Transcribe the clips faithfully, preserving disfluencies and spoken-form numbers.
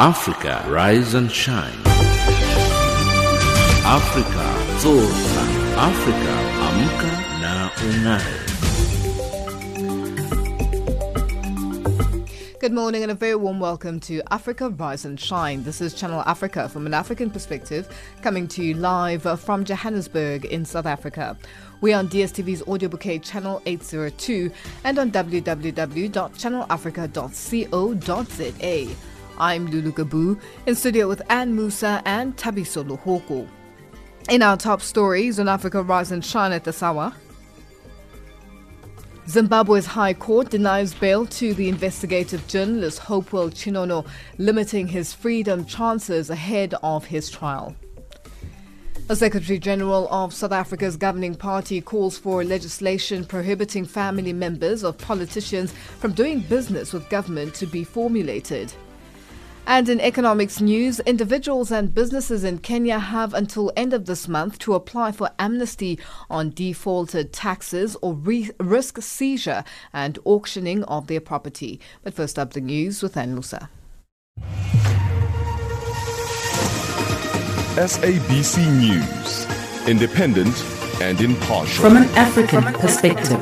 Africa, rise and shine. Africa, zorza. Africa, amka na unai. Good morning and a very warm welcome to Africa Rise and Shine. This is Channel Africa from an African perspective, coming to you live from Johannesburg in South Africa. We are on D S T V's Audio Bouquet Channel eight oh two and on w w w dot channel africa dot co dot z a. I'm Lulu Gabu, in studio with Anne Musa and Tabiso Luhoko. In our top stories on Africa Rise and Shine at this hour, Zimbabwe's High Court denies bail to the investigative journalist Hopewell Chinono, limiting his freedom chances ahead of his trial. The Secretary-General of South Africa's governing party calls for legislation prohibiting family members of politicians from doing business with government to be formulated. And in economics news, individuals and businesses in Kenya have until end of this month to apply for amnesty on defaulted taxes or re- risk seizure and auctioning of their property. But first up, the news with Anne Musa. S A B C News, independent and impartial. From an African perspective.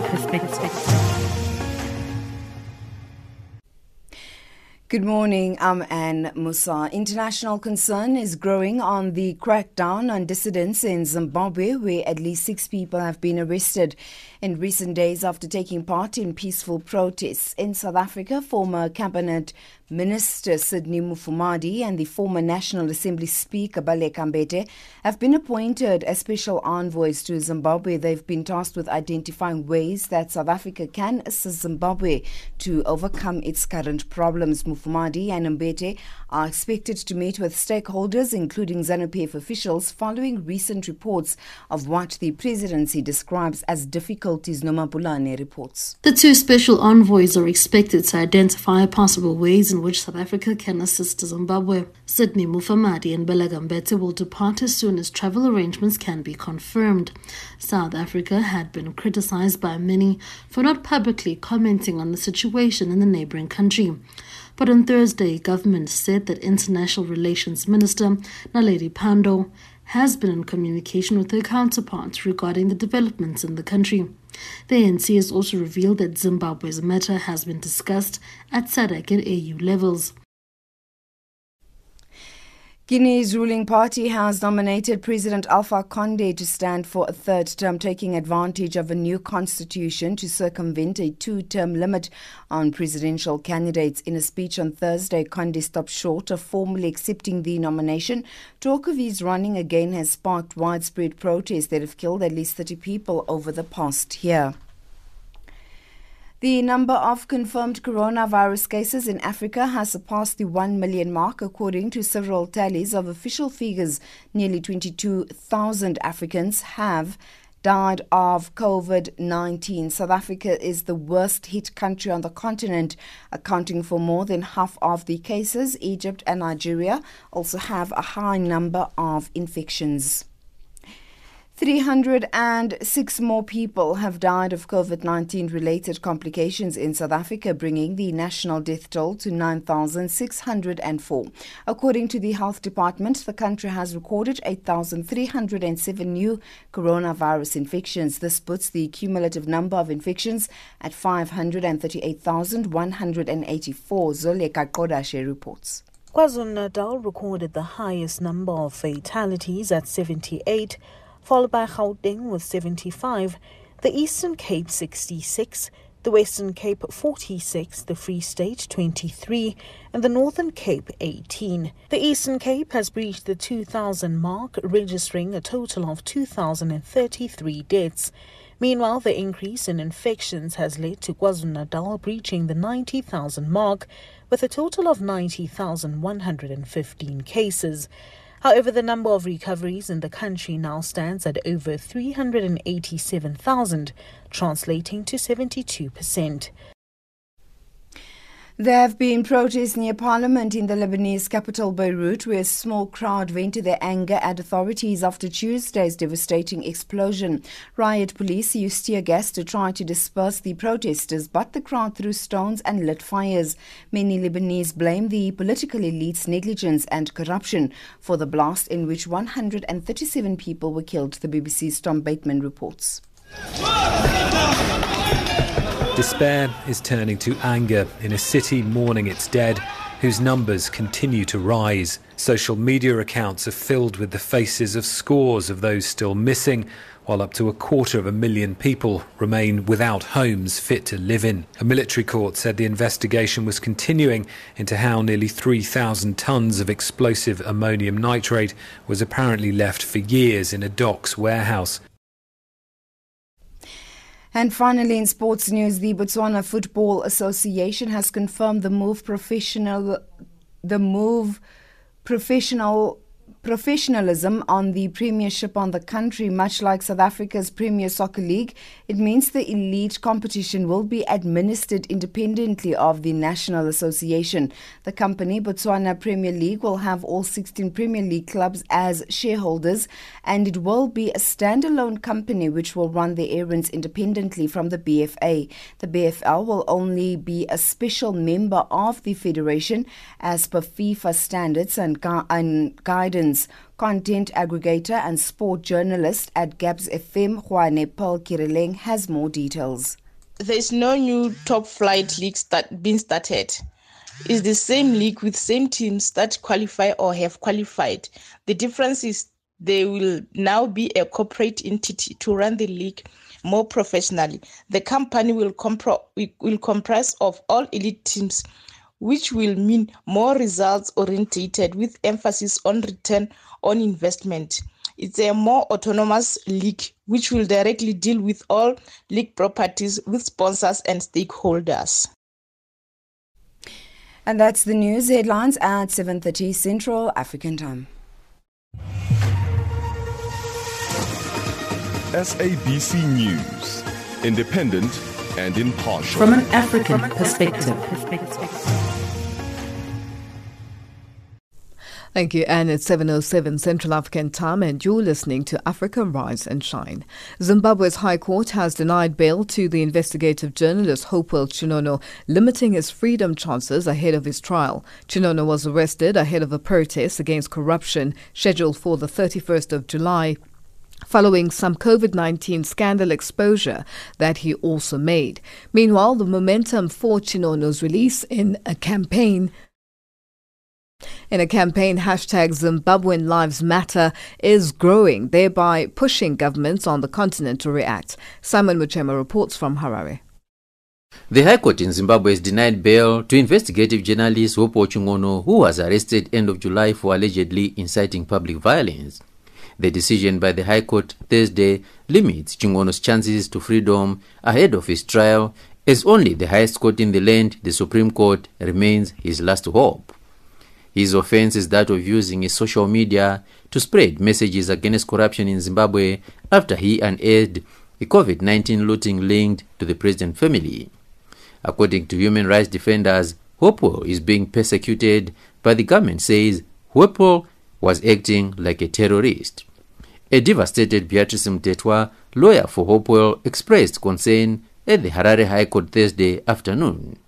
Good morning, I'm Anne Musa. International concern is growing on the crackdown on dissidents in Zimbabwe, where at least six people have been arrested in recent days after taking part in peaceful protests. In South Africa, former cabinet Minister Sydney Mufamadi and the former National Assembly Speaker Baleka Mbete have been appointed as special envoys to Zimbabwe. They've been tasked with identifying ways that South Africa can assist Zimbabwe to overcome its current problems. Mufamadi and Mbete are expected to meet with stakeholders, including ZANU-P F officials, following recent reports of what the presidency describes as difficulties. Nompumelelo reports. The two special envoys are expected to identify possible ways in which South Africa can assist Zimbabwe. Sydney Mufamadi and Baleka Mbete will depart as soon as travel arrangements can be confirmed. South Africa had been criticized by many for not publicly commenting on the situation in the neighboring country. But on Thursday, government said that International Relations Minister Naledi Pando has been in communication with her counterparts regarding the developments in the country. The A N C has also revealed that Zimbabwe's matter has been discussed at SADC and A U levels. Guinea's ruling party has nominated President Alpha Condé to stand for a third term, taking advantage of a new constitution to circumvent a two-term limit on presidential candidates. In a speech on Thursday, Condé stopped short of formally accepting the nomination. Talk of his running again has sparked widespread protests that have killed at least thirty people over the past year. The number of confirmed coronavirus cases in Africa has surpassed the one million mark, according to several tallies of official figures. Nearly twenty-two thousand Africans have died of COVID nineteen. South Africa is the worst hit country on the continent, accounting for more than half of the cases. Egypt and Nigeria also have a high number of infections. three hundred six more people have died of COVID nineteen related complications in South Africa, bringing the national death toll to nine thousand six hundred four. According to the Health Department, the country has recorded eight thousand three hundred seven new coronavirus infections. This puts the cumulative number of infections at five hundred thirty-eight thousand one hundred eighty-four. Zoleka Kodashe reports. KwaZulu-Natal recorded the highest number of fatalities at seventy-eight, followed by Gauteng with seventy-five, the Eastern Cape sixty-six, the Western Cape forty-six, the Free State twenty-three, and the Northern Cape eighteen. The Eastern Cape has breached the two thousand mark, registering a total of two thousand thirty-three deaths. Meanwhile, the increase in infections has led to KwaZulu-Natal breaching the ninety thousand mark, with a total of ninety thousand one hundred fifteen cases. However, the number of recoveries in the country now stands at over three hundred eighty-seven thousand, translating to seventy-two percent. There have been protests near Parliament in the Lebanese capital Beirut, where a small crowd vented their anger at authorities after Tuesday's devastating explosion. Riot police used tear gas to try to disperse the protesters, but the crowd threw stones and lit fires. Many Lebanese blame the political elite's negligence and corruption for the blast, in which one hundred thirty-seven people were killed, the B B C's Tom Bateman reports. Despair is turning to anger in a city mourning its dead, whose numbers continue to rise. Social media accounts are filled with the faces of scores of those still missing, while up to a quarter of a million people remain without homes fit to live in. A military court said the investigation was continuing into how nearly three thousand tonnes of explosive ammonium nitrate was apparently left for years in a docks warehouse. And finally, in sports news, the Botswana Football Association has confirmed the move professional, the move professional professionalism on the premiership on the country. Much like South Africa's Premier Soccer League, it means the elite competition will be administered independently of the National Association. The company, Botswana Premier League, will have all sixteen Premier League clubs as shareholders, and it will be a standalone company which will run their errands independently from the B F A. The B F L will only be a special member of the federation as per FIFA standards and, gu- and guidance. Content aggregator and sport journalist at Gabs F M, Hwane Paul Kirileng, has more details. There's no new top flight league start being started. It's the same league with same teams that qualify or have qualified. The difference is there will now be a corporate entity to run the league more professionally. The company will, compro- will comprise of all elite teams, which will mean more results-orientated with emphasis on return on investment. It's a more autonomous league, which will directly deal with all league properties with sponsors and stakeholders. And that's the news headlines at seven thirty Central African Time. S A B C News, independent and impartial. From an African perspective. Thank you, and it's seven oh seven Central African Time, and you're listening to Africa Rise and Shine. Zimbabwe's High Court has denied bail to the investigative journalist Hopewell Chinono, limiting his freedom chances ahead of his trial. Chinono was arrested ahead of a protest against corruption scheduled for the thirty-first of July. Following some COVID nineteen scandal exposure that he also made. Meanwhile, the momentum for Chinono's release in a campaign In a campaign hashtag Zimbabwean Lives Matter is growing, thereby pushing governments on the continent to react. Simon Muchemwa reports from Harare. The High Court in Zimbabwe has denied bail to investigative journalist Hopewell Chinono, who was arrested end of July for allegedly inciting public violence. The decision by the High Court Thursday limits Chinono's chances to freedom ahead of his trial, as only the highest court in the land, the Supreme Court, remains his last hope. His offense is that of using his social media to spread messages against corruption in Zimbabwe after he unearthed a COVID nineteen looting linked to the president's family. According to human rights defenders, Hopewell is being persecuted, but the government says Hopewell was acting like a terrorist. A devastated Beatrice Mtetwa, lawyer for Hopewell, expressed concern at the Harare High Court Thursday afternoon.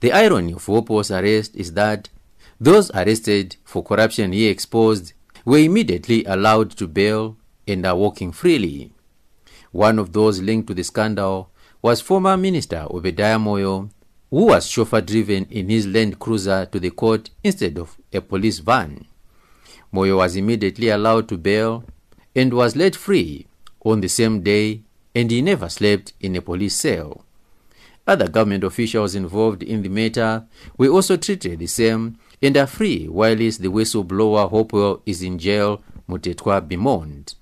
The irony of Hopewell's arrest is that those arrested for corruption he exposed were immediately allowed to bail and are walking freely. One of those linked to the scandal was former Minister Obadiah Moyo, who was chauffeur-driven in his Land Cruiser to the court instead of a police van. Moyo was immediately allowed to bail and was let free on the same day, and he never slept in a police cell. Other government officials involved in the matter were also treated the same and are free, while the whistleblower Hopewell is in jail, Mutetwa bemoaned.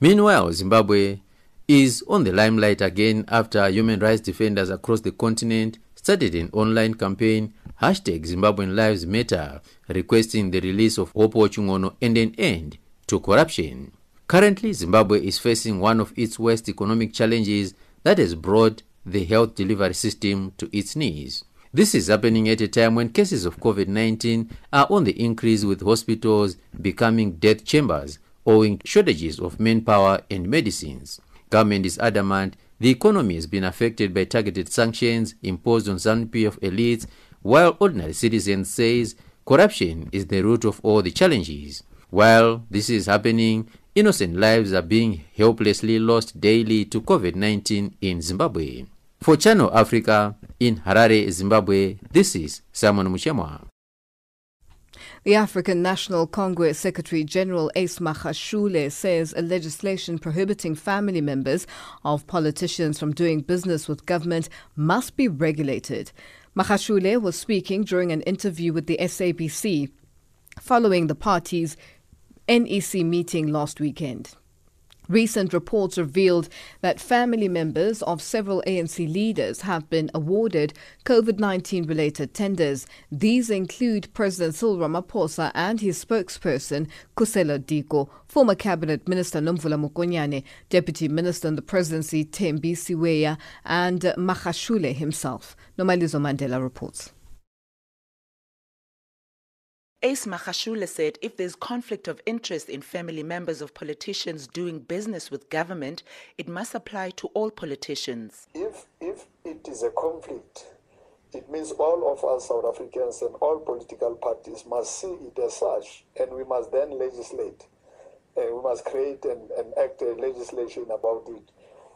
Meanwhile, Zimbabwe is on the limelight again after human rights defenders across the continent started an online campaign, hashtag Zimbabwean Lives Matter, requesting the release of Hopewell Chinono and an end to corruption. Currently, Zimbabwe is facing one of its worst economic challenges that has brought the health delivery system to its knees. This is happening at a time when cases of COVID nineteen are on the increase, with hospitals becoming death chambers, owing to shortages of manpower and medicines. Government is adamant the economy has been affected by targeted sanctions imposed on Z A N U P F elites, while ordinary citizens says corruption is the root of all the challenges. While this is happening, innocent lives are being helplessly lost daily to COVID nineteen in Zimbabwe. For Channel Africa, in Harare, Zimbabwe, this is Simon Muchemwa. The African National Congress Secretary-General Ace Magashule says a legislation prohibiting family members of politicians from doing business with government must be regulated. Magashule was speaking during an interview with the S A B C following the party's N E C meeting last weekend. Recent reports revealed that family members of several A N C leaders have been awarded COVID nineteen related tenders. These include President Cyril Ramaphosa and his spokesperson, Kusela Diko, former Cabinet Minister Nompumelelo Mokonyane, Deputy Minister in the Presidency, Thembi Siweya, and Magashule himself. Nomalizo Mandela reports. Ace Magashule said if there's conflict of interest in family members of politicians doing business with government, it must apply to all politicians. If, if it is a conflict, it means all of us South Africans and all political parties must see it as such, and we must then legislate. Uh, we must create and, and act a legislation about it.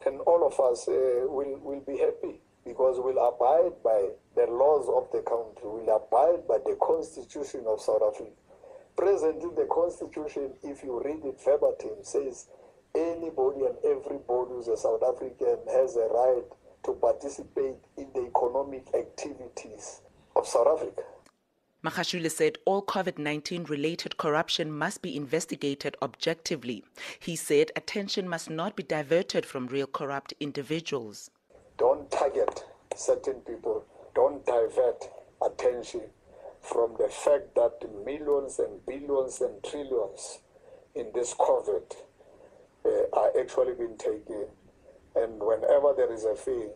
And all of us uh, will, will be happy, because we'll abide by the laws of the country, we'll abide by the Constitution of South Africa. Presently, the Constitution, if you read it verbatim, says anybody and everybody who's a South African has a right to participate in the economic activities of South Africa. Magashule said all COVID nineteen related corruption must be investigated objectively. He said attention must not be diverted from real corrupt individuals. Don't target certain people. Don't divert attention from the fact that millions and billions and trillions in this COVID uh, are actually being taken. And whenever there is a fee,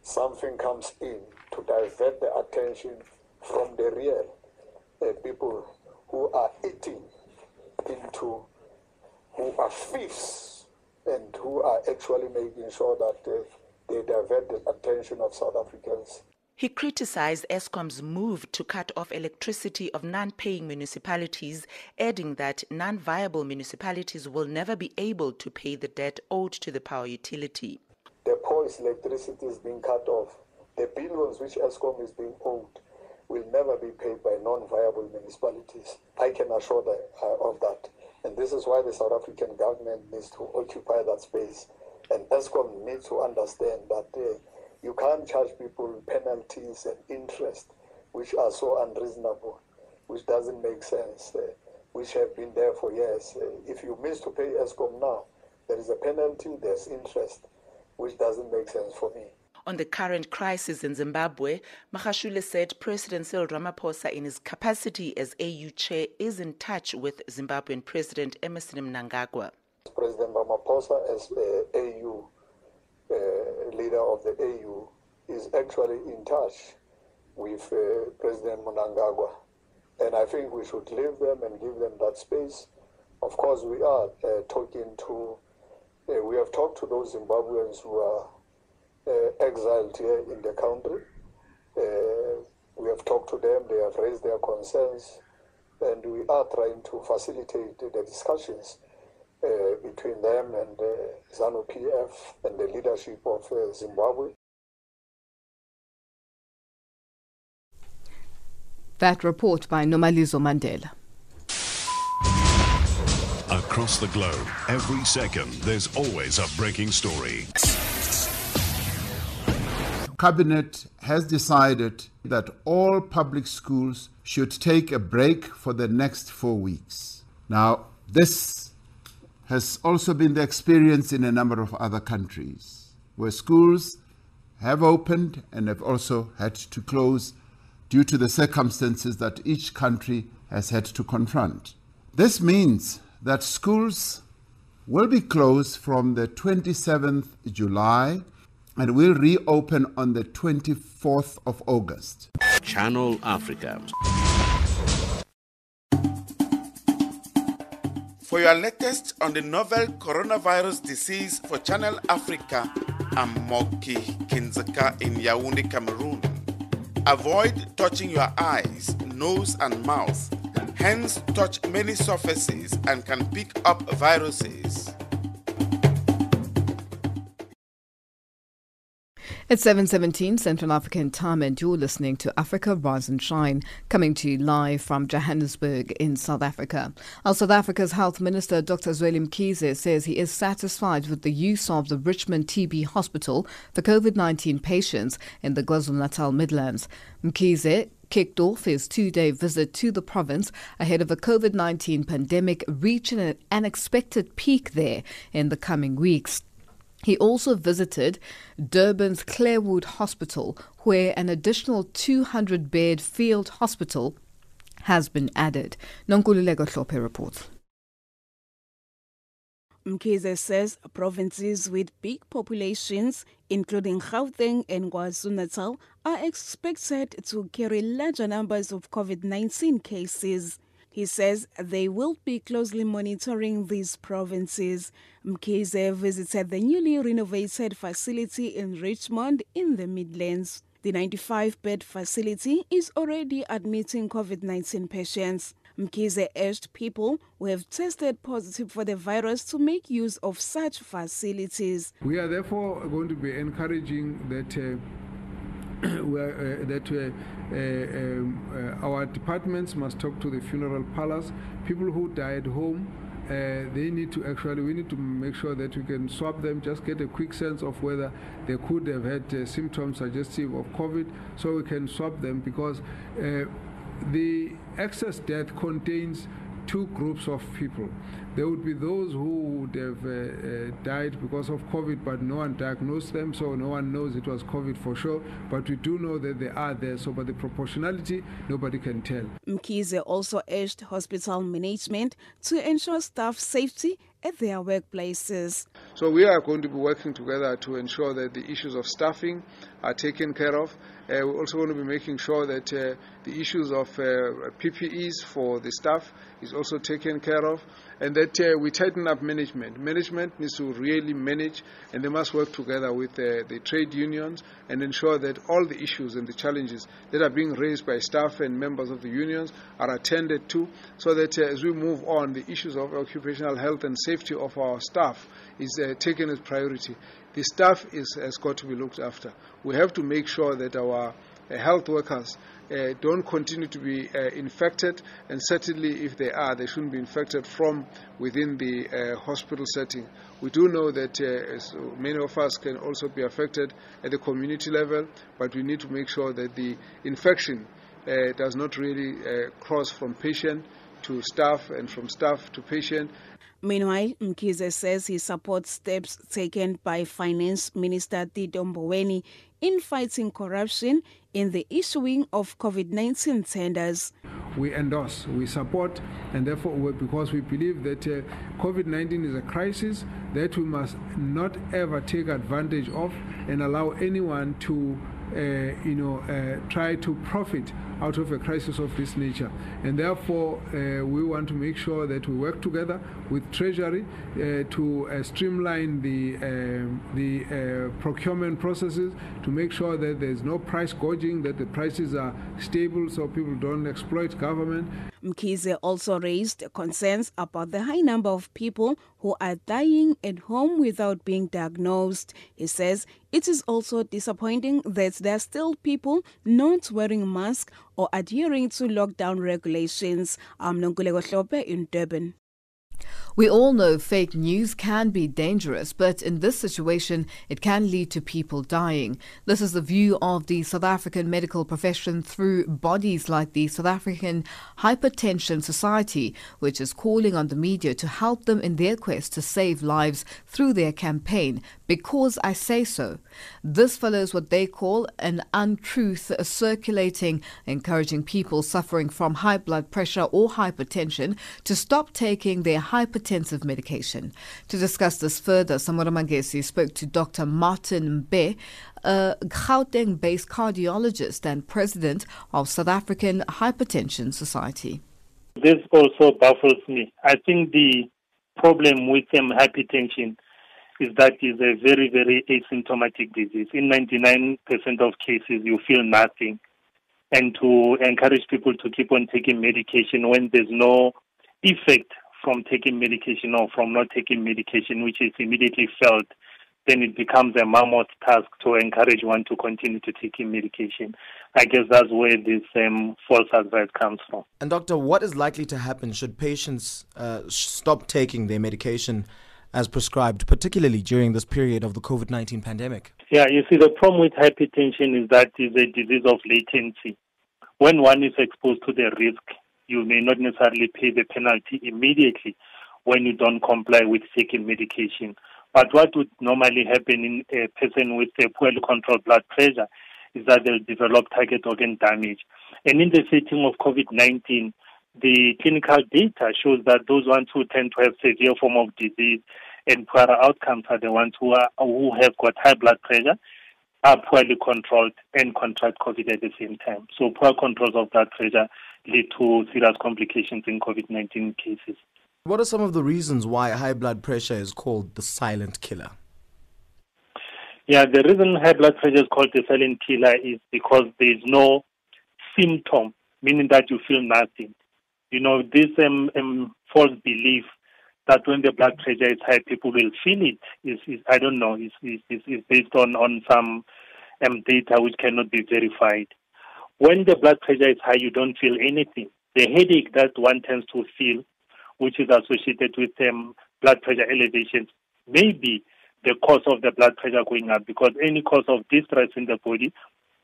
something comes in to divert the attention from the real uh, people who are eating into, who are thieves, and who are actually making sure that uh, they divert the attention of South Africans. He criticized Eskom's move to cut off electricity of non-paying municipalities, adding that non-viable municipalities will never be able to pay the debt owed to the power utility. The poorest electricity is being cut off. The billions which Eskom is being owed will never be paid by non-viable municipalities. I can assure that, uh, of that. And this is why the South African government needs to occupy that space. And Eskom needs to understand that uh, you can't charge people penalties and interest, which are so unreasonable, which doesn't make sense, uh, which have been there for years. Uh, if you miss to pay Eskom now, There is a penalty, there's interest, which doesn't make sense for me. On the current crisis in Zimbabwe, Magashule said President Cyril Ramaphosa, in his capacity as A U chair, is in touch with Zimbabwean President Emmerson Mnangagwa. President Ramaphosa, as uh, A U uh, leader of the A U, is actually in touch with uh, President Mnangagwa, and I think we should leave them and give them that space. Of course, we are uh, talking to, uh, we have talked to those Zimbabweans who are Uh, exiled here in the country. Uh, we have talked to them, they have raised their concerns, and we are trying to facilitate the discussions uh, between them and uh, ZANU P F and the leadership of uh, Zimbabwe. That report by Nomalizo Mandela. Across the globe, every second, there's always a breaking story. Cabinet has decided that all public schools should take a break for the next four weeks. Now, this has also been the experience in a number of other countries, where schools have opened and have also had to close due to the circumstances that each country has had to confront. This means that schools will be closed from the twenty-seventh of July and will reopen on the twenty-fourth of August. Channel Africa. For your latest on the novel coronavirus disease for Channel Africa, I'm Moki Kinzaka in Yaoundé, Cameroon. Avoid touching your eyes, nose and mouth. Hands touch many surfaces and can pick up viruses. It's seven seventeen Central African time, and you're listening to Africa Rise and Shine, coming to you live from Johannesburg in South Africa. Our South Africa's Health Minister, Doctor Zweli Mkhize, says he is satisfied with the use of the Richmond T B Hospital for COVID nineteen patients in the KwaZulu-Natal Midlands. Mkhize kicked off his two-day visit to the province ahead of a COVID nineteen pandemic reaching an unexpected peak there in the coming weeks. He also visited Durban's Clarewood Hospital, where an additional two hundred bed field hospital has been added. Nkululeko Hlophe reports. Mkhize says provinces with big populations, including Gauteng and KwaZulu-Natal, are expected to carry larger numbers of COVID nineteen cases. He says they will be closely monitoring these provinces. Mkhize visited the newly renovated facility in Richmond in the Midlands. The ninety-five bed facility is already admitting COVID nineteen patients. Mkhize urged people who have tested positive for the virus to make use of such facilities. We are therefore going to be encouraging that uh Where, uh, that uh, uh, um, uh, our departments must talk to the funeral parlors. People who die at home, uh, they need to actually, we need to make sure that we can swab them, just get a quick sense of whether they could have had uh, symptoms suggestive of COVID, so we can swab them, because uh, the excess death contains two groups of people. There would be those who would have uh, uh, died because of COVID, but no one diagnosed them, so no one knows it was COVID for sure, but we do know that they are there, so by the proportionality, nobody can tell. Mkhize also urged hospital management to ensure staff safety at their workplaces. So we are going to be working together to ensure that the issues of staffing are taken care of. Uh, we're also going to be making sure that uh, the issues of uh, P P Es for the staff is also taken care of, and that uh, we tighten up management. Management needs to really manage, and they must work together with uh, the trade unions and ensure that all the issues and the challenges that are being raised by staff and members of the unions are attended to, so that uh, as we move on, the issues of occupational health and safety of our staff is uh, taken as priority. The staff is, has got to be looked after. We have to make sure that our uh, health workers Uh, don't continue to be uh, infected, and certainly if they are, they shouldn't be infected from within the uh, hospital setting. We do know that uh, so many of us can also be affected at the community level, but we need to make sure that the infection uh, does not really uh, cross from patient to staff and from staff to patient. Meanwhile, Mkhize says he supports steps taken by Finance Minister Tidomboweni in fighting corruption in the issuing of COVID nineteen tenders. We endorse, we support, and therefore, we, because we believe that uh, COVID nineteen is a crisis that we must not ever take advantage of and allow anyone to Uh, you know, uh, try to profit out of a crisis of this nature. And therefore, uh, we want to make sure that we work together with Treasury uh, to uh, streamline the, uh, the uh, procurement processes to make sure that there's no price gouging, that the prices are stable so people don't exploit government. Mkhize also raised concerns about the high number of people who are dying at home without being diagnosed. He says it is also disappointing that there are still people not wearing masks or adhering to lockdown regulations. I'm Nkululeko Hlophe in Durban. We all know fake news can be dangerous, but in this situation, it can lead to people dying. This is the view of the South African medical profession through bodies like the South African Hypertension Society, which is calling on the media to help them in their quest to save lives through their campaign, Because I Say So. This follows what they call an untruth circulating, encouraging people suffering from high blood pressure or hypertension to stop taking their hypertensive medication. To discuss this further, Samora Mangesi spoke to Doctor Martin Mbe, a Gauteng-based cardiologist and president of South African Hypertension Society. This also baffles me. I think the problem with um, hypertension is that it's a very, very asymptomatic disease. In ninety-nine percent of cases, you feel nothing. And to encourage people to keep on taking medication when there's no effect from taking medication or from not taking medication, which is immediately felt, then it becomes a mammoth task to encourage one to continue to take medication. I guess that's where this um, false advice comes from. And doctor, what is likely to happen should patients uh, stop taking their medication as prescribed, particularly during this period of the COVID nineteen pandemic? Yeah, you see, the problem with hypertension is that it's a disease of latency. When one is exposed to the risk, you may not necessarily pay the penalty immediately when you don't comply with taking medication. But what would normally happen in a person with a poorly controlled blood pressure is that they'll develop target organ damage. And in the setting of COVID nineteen, the clinical data shows that those ones who tend to have severe form of disease and poorer outcomes are the ones who are who have got high blood pressure, are poorly controlled, and contract COVID at the same time. So poor controls of blood pressure lead to serious complications in COVID nineteen cases. What are some of the reasons why high blood pressure is called the silent killer? Yeah, the reason high blood pressure is called the silent killer is because there is no symptom, meaning that you feel nothing. You know, this um, um, false belief that when the blood pressure is high, people will feel it is, is I don't know, is is based on, on some um, data which cannot be verified. When the blood pressure is high, you don't feel anything. The headache that one tends to feel, which is associated with um, blood pressure elevations, may be the cause of the blood pressure going up, because any cause of distress in the body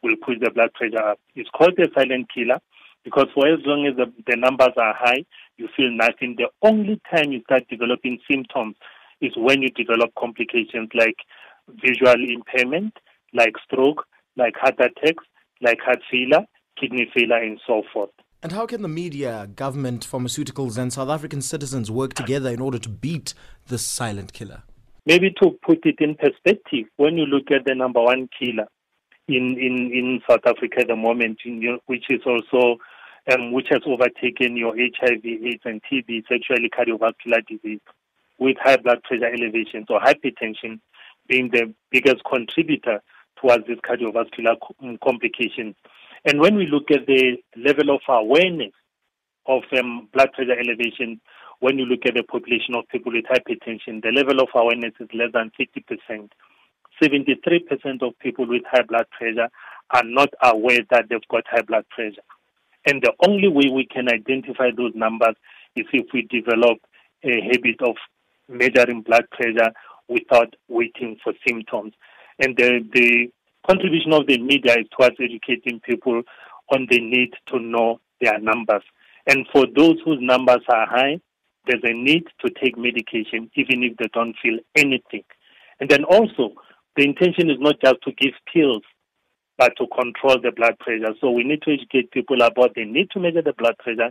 will push the blood pressure up. It's called the silent killer, because for as long as the, the numbers are high, you feel nothing. The only time you start developing symptoms is when you develop complications like visual impairment, like stroke, like heart attacks, like heart failure, kidney failure, and so forth. And how can the media, government, pharmaceuticals, and South African citizens work together in order to beat this silent killer? Maybe to put it in perspective, when you look at the number one killer in, in, in South Africa at the moment, in, which is also Um, which has overtaken your H I V, AIDS, and T B, sexually cardiovascular disease, with high blood pressure elevations or hypertension being the biggest contributor towards these cardiovascular complications. And when we look at the level of awareness of um, blood pressure elevation, when you look at the population of people with hypertension, the level of awareness is less than fifty percent. seventy-three percent of people with high blood pressure are not aware that they've got high blood pressure. And the only way we can identify those numbers is if we develop a habit of measuring blood pressure without waiting for symptoms. And the, the contribution of the media is towards educating people on the need to know their numbers. And for those whose numbers are high, there's a need to take medication even if they don't feel anything. And then also, the intention is not just to give pills, but to control the blood pressure. So we need to educate people about the need to measure the blood pressure,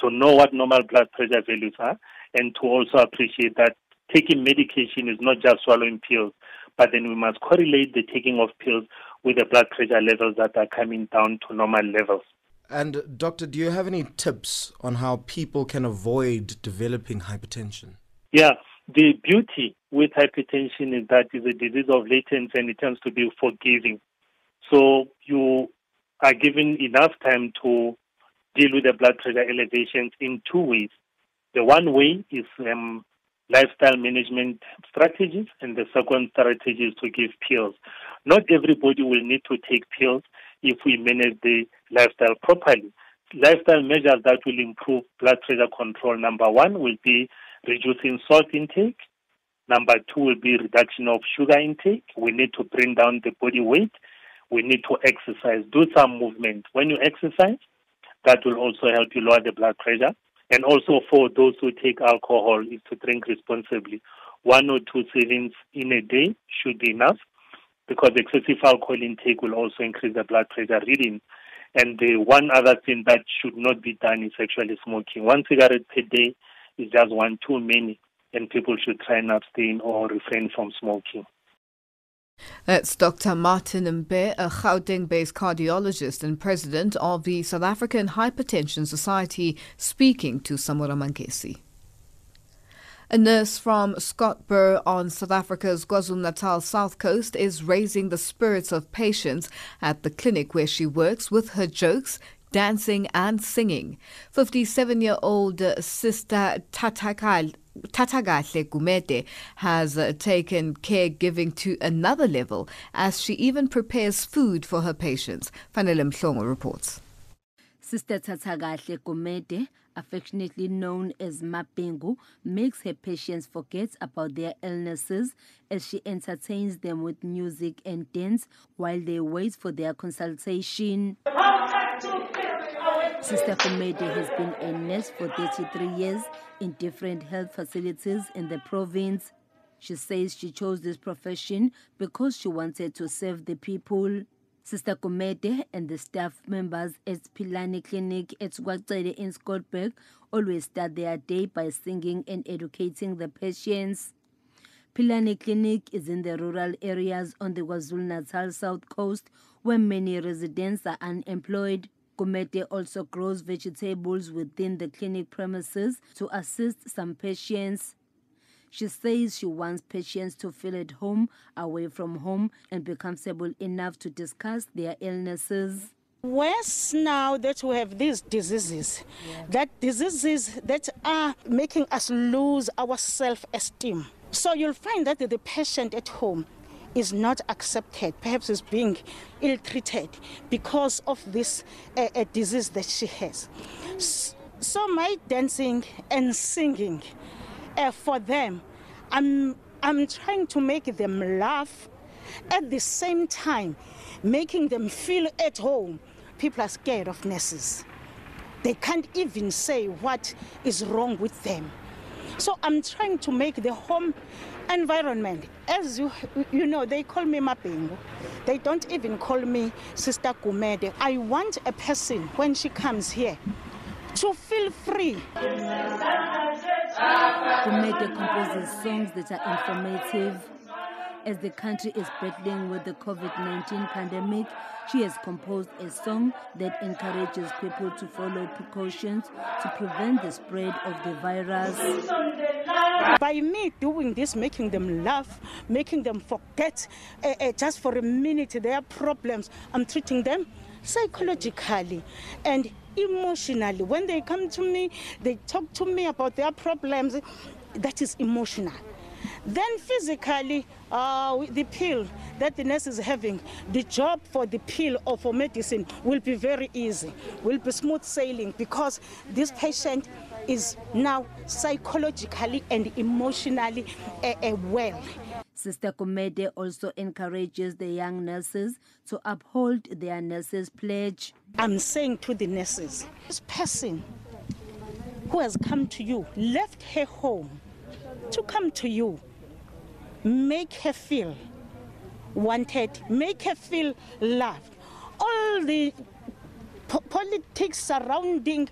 to know what normal blood pressure values are, and to also appreciate that taking medication is not just swallowing pills, but then we must correlate the taking of pills with the blood pressure levels that are coming down to normal levels. And doctor, do you have any tips on how people can avoid developing hypertension? Yeah, the beauty with hypertension is that it's a disease of latency and it tends to be forgiving. So you are given enough time to deal with the blood pressure elevations in two ways. The one way is um, lifestyle management strategies, and the second strategy is to give pills. Not everybody will need to take pills if we manage the lifestyle properly. Lifestyle measures that will improve blood pressure control, number one, will be reducing salt intake. Number two will be reduction of sugar intake. We need to bring down the body weight. We need to exercise, do some movement. When you exercise, that will also help you lower the blood pressure. And also for those who take alcohol, is to drink responsibly. One or two servings in a day should be enough, because excessive alcohol intake will also increase the blood pressure reading. And the one other thing that should not be done is actually smoking. One cigarette per day is just one too many, and people should try and abstain or refrain from smoking. That's Doctor Martin Mbe, a Gauteng-based cardiologist and president of the South African Hypertension Society, speaking to Samora Mangesi. A nurse from Skotberg on South Africa's KwaZulu-Natal south coast is raising the spirits of patients at the clinic where she works with her jokes, dancing and singing. fifty-seven-year-old Sister Thathakahle Thathakahle Gumede has uh, taken caregiving to another level as she even prepares food for her patients. Phanele Mhlongo reports. Sister Thathakahle Gumede, affectionately known as Mapengu, makes her patients forget about their illnesses as she entertains them with music and dance while they wait for their consultation. Sister Gumede has been a nurse for thirty-three years in different health facilities in the province. She says she chose this profession because she wanted to serve the people. Sister Gumede and the staff members at Pilani Clinic at Swakcele in Skotberg always start their day by singing and educating the patients. Pilani Clinic is in the rural areas on the KwaZulu-Natal south coast where many residents are unemployed. Gumede also grows vegetables within the clinic premises to assist some patients. She says she wants patients to feel at home, away from home, and be comfortable enough to discuss their illnesses. Worse now that we have these diseases, yeah. that diseases that are making us lose our self-esteem. So you'll find that the patient at home is not accepted, perhaps is being ill-treated because of this uh, a disease that she has. So my dancing and singing uh, for them, I'm, I'm trying to make them laugh, at the same time making them feel at home. People are scared of nurses. They can't even say what is wrong with them. So I'm trying to make the home environment, as you you know, they call me Mapengu. They don't even call me Sister Gumede. I want a person, when she comes here, to feel free. Gumede composes songs that are informative. As the country is battling with the COVID nineteen pandemic, she has composed a song that encourages people to follow precautions to prevent the spread of the virus. By me doing this, making them laugh, making them forget uh, uh, just for a minute their problems, I'm treating them psychologically and emotionally. When they come to me, they talk to me about their problems. That is emotional. Then physically, uh, the pill that the nurse is having, the job for the pill or for medicine will be very easy, will be smooth sailing, because this patient is now psychologically and emotionally uh, uh, well. Sister Gumede also encourages the young nurses to uphold their nurses' pledge. I'm saying to the nurses, this person who has come to you, left her home to come to you, make her feel wanted, make her feel loved. All the po politics surrounding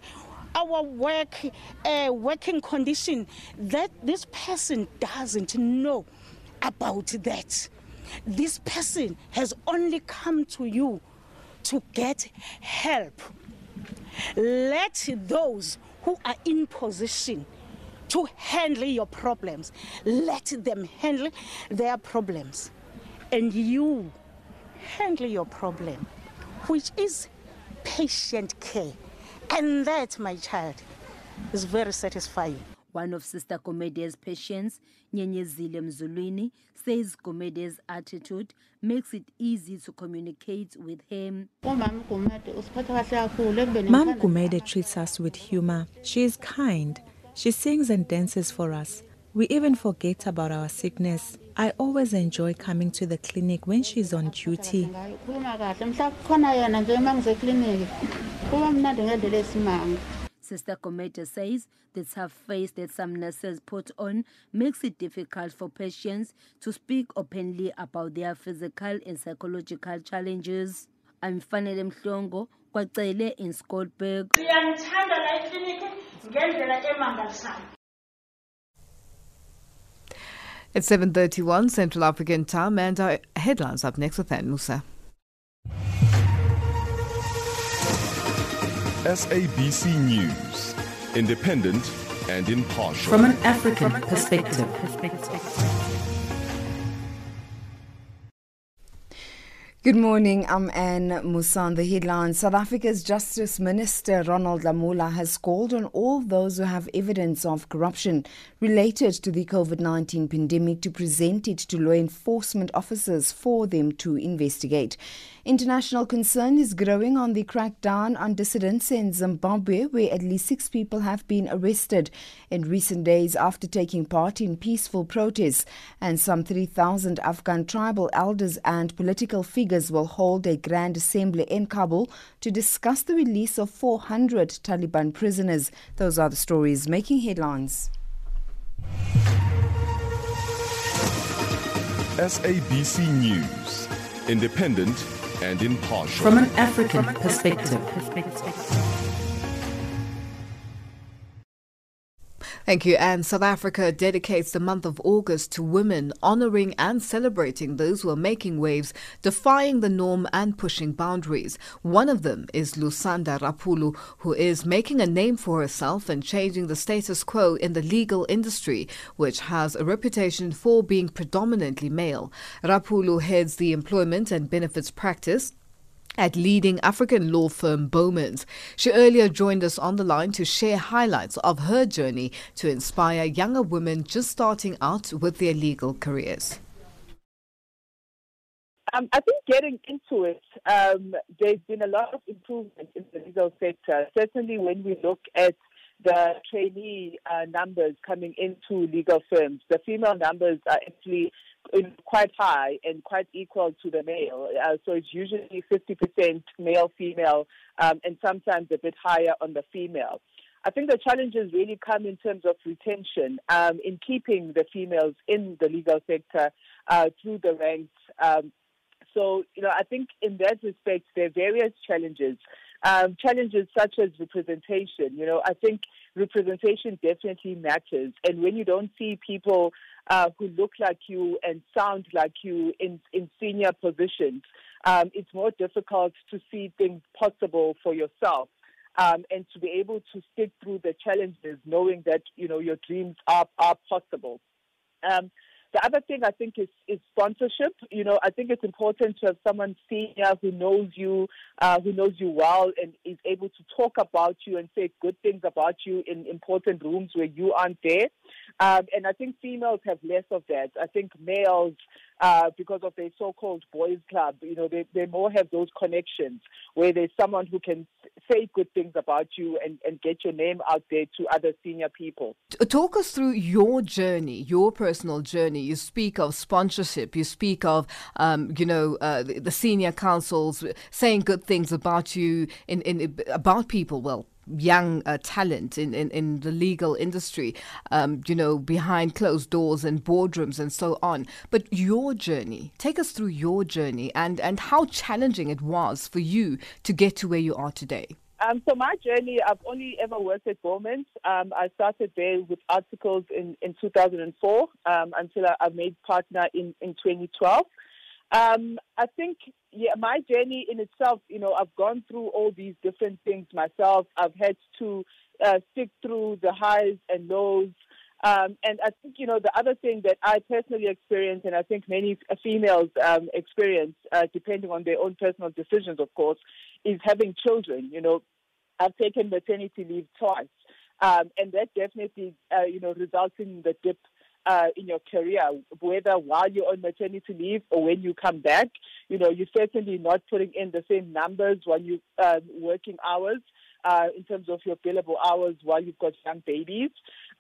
our work, uh, working condition, that this person doesn't know about that. This person has only come to you to get help. Let those who are in position to handle your problems, let them handle their problems. And you handle your problem, which is patient care. And that, my child, is very satisfying. One of Sister Gumede's patients, Nyenyezile Mzulwini, says Gumede's attitude makes it easy to communicate with him. Mom Gumede treats us with humor. She is kind. She sings and dances for us. We even forget about our sickness. I always enjoy coming to the clinic when she's on duty. Sister Gumede says the tough face that some nurses put on makes it difficult for patients to speak openly about their physical and psychological challenges. I'm Phanele Mhlongo, kwacele in Skoolberg. It's seven thirty-one Central African time, and our headlines up next with Ann Musa. S A B C News, independent and impartial. From an African perspective. Good morning, I'm Anne Musan. The headline: South Africa's Justice Minister Ronald Lamola has called on all those who have evidence of corruption related to the COVID nineteen pandemic to present it to law enforcement officers for them to investigate. International concern is growing on the crackdown on dissidents in Zimbabwe, where at least six people have been arrested in recent days after taking part in peaceful protests, and some three thousand Afghan tribal elders and political figures will hold a grand assembly in Kabul to discuss the release of four hundred Taliban prisoners. Those are the stories making headlines. S A B C News, independent and impartial. From an African perspective. Thank you. And South Africa dedicates the month of August to women, honouring and celebrating those who are making waves, defying the norm and pushing boundaries. One of them is Lusanda Rapulu, who is making a name for herself and changing the status quo in the legal industry, which has a reputation for being predominantly male. Rapulu heads the employment and benefits practice at leading African law firm Bowmans. She earlier joined us on the line to share highlights of her journey to inspire younger women just starting out with their legal careers. Um, I think getting into it, um, there's been a lot of improvement in the legal sector. Certainly when we look at the trainee uh, numbers coming into legal firms, the female numbers are actually quite high and quite equal to the male. Uh, so it's usually fifty percent male, female, um, and sometimes a bit higher on the female. I think the challenges really come in terms of retention, um, in keeping the females in the legal sector uh, through the ranks. Um, so, you know, I think in that respect, there are various challenges. Um, challenges such as representation. You know, I think representation definitely matters. And when you don't see people uh, who look like you and sound like you in, in senior positions, um, it's more difficult to see things possible for yourself, um, and to be able to stick through the challenges knowing that, you know, your dreams are, are possible. Um, The other thing I think is, is sponsorship. You know, I think it's important to have someone senior who knows you, uh, who knows you well and is able to talk about you and say good things about you in important rooms where you aren't there. Um, and I think females have less of that. I think males, uh, because of their so-called boys club, you know, they, they more have those connections where there's someone who can say good things about you and, and get your name out there to other senior people. Talk us through your journey, your personal journey. You speak of sponsorship. You speak of, um, you know, uh, the, the senior councils saying good things about you, in, in about people. Well, young uh, talent in, in, in the legal industry, um, you know, behind closed doors and boardrooms and so on. But your journey, take us through your journey and, and how challenging it was for you to get to where you are today. Um, so my journey, I've only ever worked at Bowmans. Um, I started there with articles in, in two thousand four um, until I, I made partner in, in twenty twelve. Um, I think yeah, my journey in itself, you know, I've gone through all these different things myself. I've had to uh, stick through the highs and lows. Um, and I think, you know, the other thing that I personally experienced, and I think many females um, experience, uh, depending on their own personal decisions, of course, is having children. You know, I've taken maternity leave twice. Um, and that definitely, uh, you know, results in the dip Uh, in your career, whether while you're on maternity leave or when you come back. You know, you're certainly not putting in the same numbers while you're uh, working hours uh, in terms of your billable hours while you've got young babies.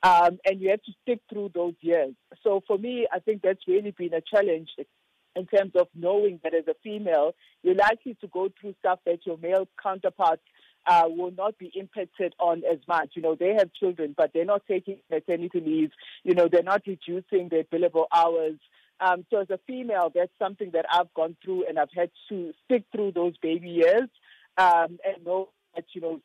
Um, and you have to stick through those years. So for me, I think that's really been a challenge in terms of knowing that as a female, you're likely to go through stuff that your male counterparts Uh, will not be impacted on as much. You know, they have children, but they're not taking maternity leave. You know, they're not reducing their billable hours. Um, so as a female, that's something that I've gone through, and I've had to stick through those baby years um, and know that, you know,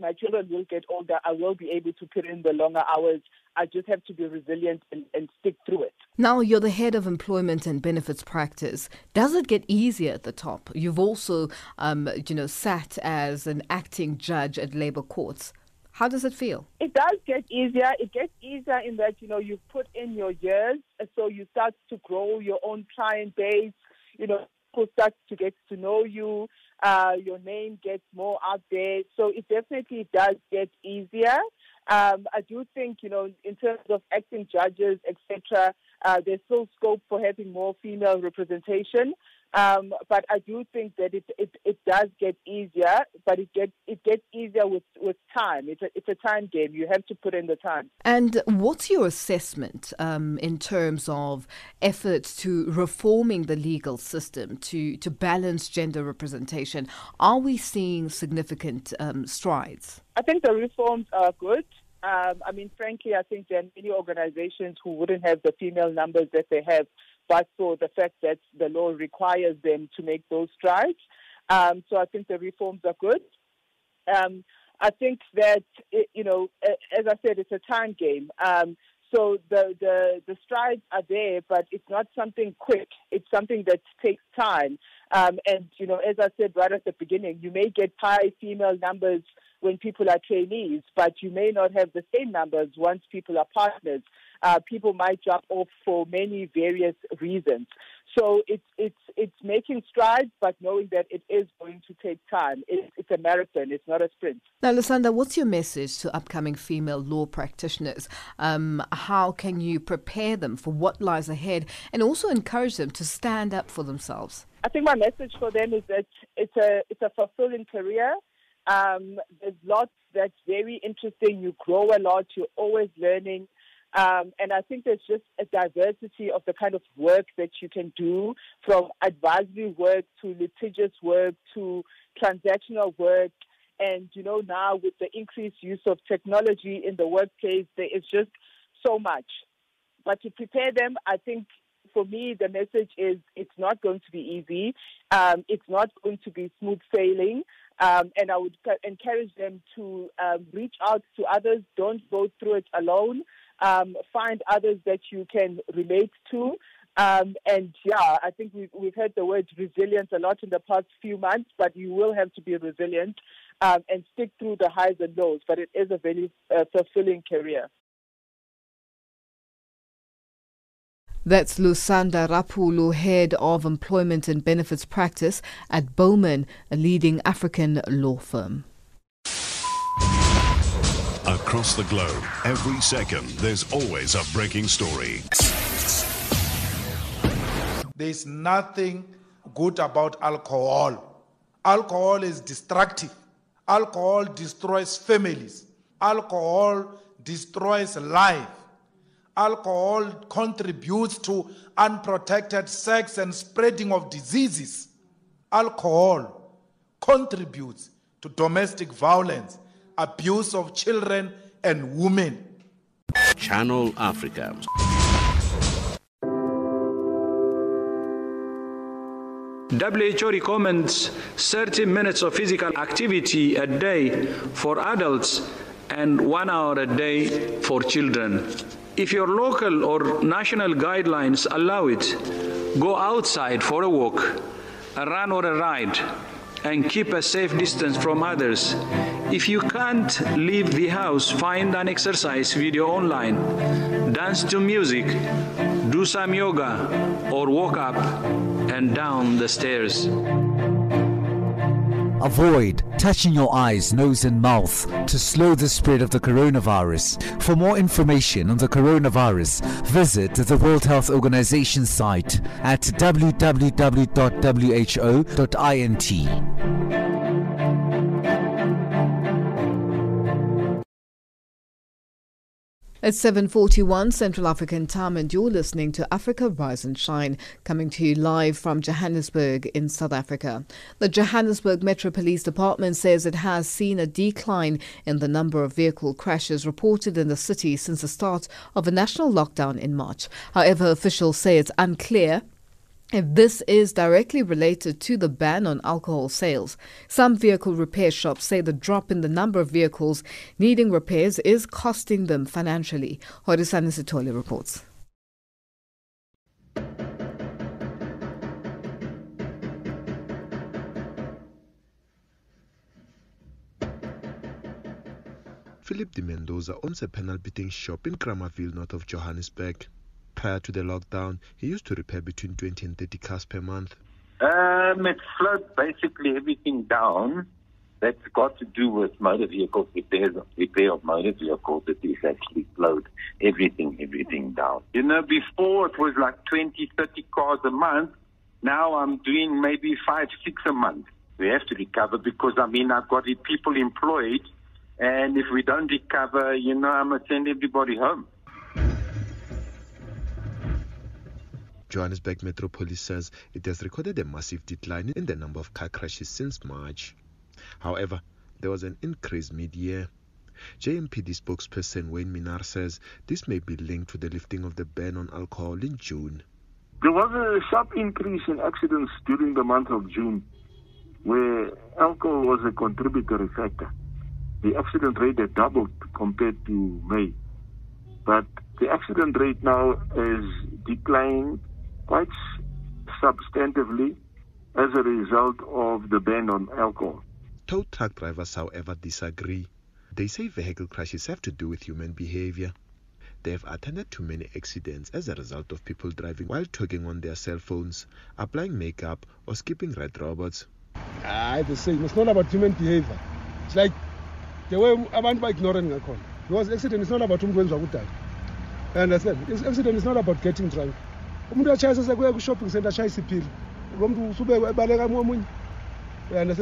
my children will get older. I will be able to put in the longer hours. I just have to be resilient and, and stick through it. Now, you're the head of employment and benefits practice. Does it get easier at the top? You've also, um, you know, sat as an acting judge at labor courts. How does it feel? It does get easier. It gets easier in that, you know, you've put in your years, so you start to grow your own client base. You know, people start to get to know you. Uh, your name gets more out there. So it definitely does get easier. Um, I do think, you know, in terms of acting judges, et cetera, uh, there's still scope for having more female representation. Um, but I do think that it, it it does get easier, but it gets it gets easier with, with time. It's a, it's a time game. You have to put in the time. And what's your assessment um, in terms of efforts to reforming the legal system to, to balance gender representation? Are we seeing significant um, strides? I think the reforms are good. Um, I mean, frankly, I think there are many organizations who wouldn't have the female numbers that they have, but for the fact that the law requires them to make those strides. Um, so I think the reforms are good. Um, I think that, it, you know, as I said, it's a time game. Um, so the, the, the strides are there, but it's not something quick. It's something that takes time. Um, and, you know, as I said right at the beginning, you may get high female numbers when people are trainees, but you may not have the same numbers once people are partners. Uh, people might drop off for many various reasons. So it's it's it's making strides, but knowing that it is going to take time. It, it's a marathon. It's not a sprint. Now, Lusanda, what's your message to upcoming female law practitioners? Um, how can you prepare them for what lies ahead and also encourage them to stand up for themselves? I think my message for them is that it's a it's a fulfilling career. Um, there's lots that's very interesting. You grow a lot. You're always learning. Um, and I think there's just a diversity of the kind of work that you can do, from advisory work to litigious work to transactional work. And, you know, now with the increased use of technology in the workplace, there is just so much. But to prepare them, I think, for me, the message is it's not going to be easy. Um, it's not going to be smooth sailing. Um, and I would encourage them to um, reach out to others. Don't go through it alone. Um, find others that you can relate to. Um, and, yeah, I think we've, we've heard the word resilience a lot in the past few months, but you will have to be resilient um, and stick through the highs and lows. But it is a very uh, fulfilling career. That's Lusanda Rapulu, head of employment and benefits practice at Bowman, a leading African law firm. Across the globe, every second, there's always a breaking story. There's nothing good about alcohol. Alcohol is destructive. Alcohol destroys families. Alcohol destroys life. Alcohol contributes to unprotected sex and spreading of diseases. Alcohol contributes to domestic violence. abuse of children and women. Channel Africa. W H O recommends thirty minutes of physical activity a day for adults and one hour a day for children. If your local or national guidelines allow it, go outside for a walk, a run or a ride, and keep a safe distance from others. If you can't leave the house, find an exercise video online, dance to music, do some yoga, or walk up and down the stairs. Avoid touching your eyes, nose and mouth to slow the spread of the coronavirus. For more information on the coronavirus, visit the World Health Organization site at w w w dot w h o dot int. It's seven forty-one Central African time and you're listening to Africa Rise and Shine, coming to you live from Johannesburg in South Africa. The Johannesburg Metro Police Department says it has seen a decline in the number of vehicle crashes reported in the city since the start of a national lockdown in March. However, officials say it's unclear if this is directly related to the ban on alcohol sales. Some vehicle repair shops say the drop in the number of vehicles needing repairs is costing them financially. Horisani Sithole reports. Philip de Mendoza owns a panel beating shop in Kramerville, north of Johannesburg. Prior to the lockdown, he used to repair between twenty and thirty cars per month. Um, it slowed basically everything down that's got to do with motor vehicles, repairs, repair of motor vehicles. It is actually slowed everything, everything down. You know, before it was like twenty, thirty cars a month. Now I'm doing maybe five, six a month. We have to recover because, I mean, I've got people employed. And if we don't recover, you know, I'm going to send everybody home. Johannesburg Metro Police says it has recorded a massive decline in the number of car crashes since March. However, there was an increase mid-year. J M P D spokesperson Wayne Minar says this may be linked to the lifting of the ban on alcohol in June. There was a sharp increase in accidents during the month of June, where alcohol was a contributory factor. The accident rate had doubled compared to May, but the accident rate now is declining quite substantively as a result of the ban on alcohol. Tow truck drivers, however, disagree. They say vehicle crashes have to do with human behavior. They have attended to many accidents as a result of people driving while tugging on their cell phones, applying makeup or skipping red robots. Ah, the same. It's not about human behavior. It's like the way abantu ignoring the call. Because accident is not about umkwenzakuda. I understand. This accident is not about getting drunk. Shopping center, it's like now, accident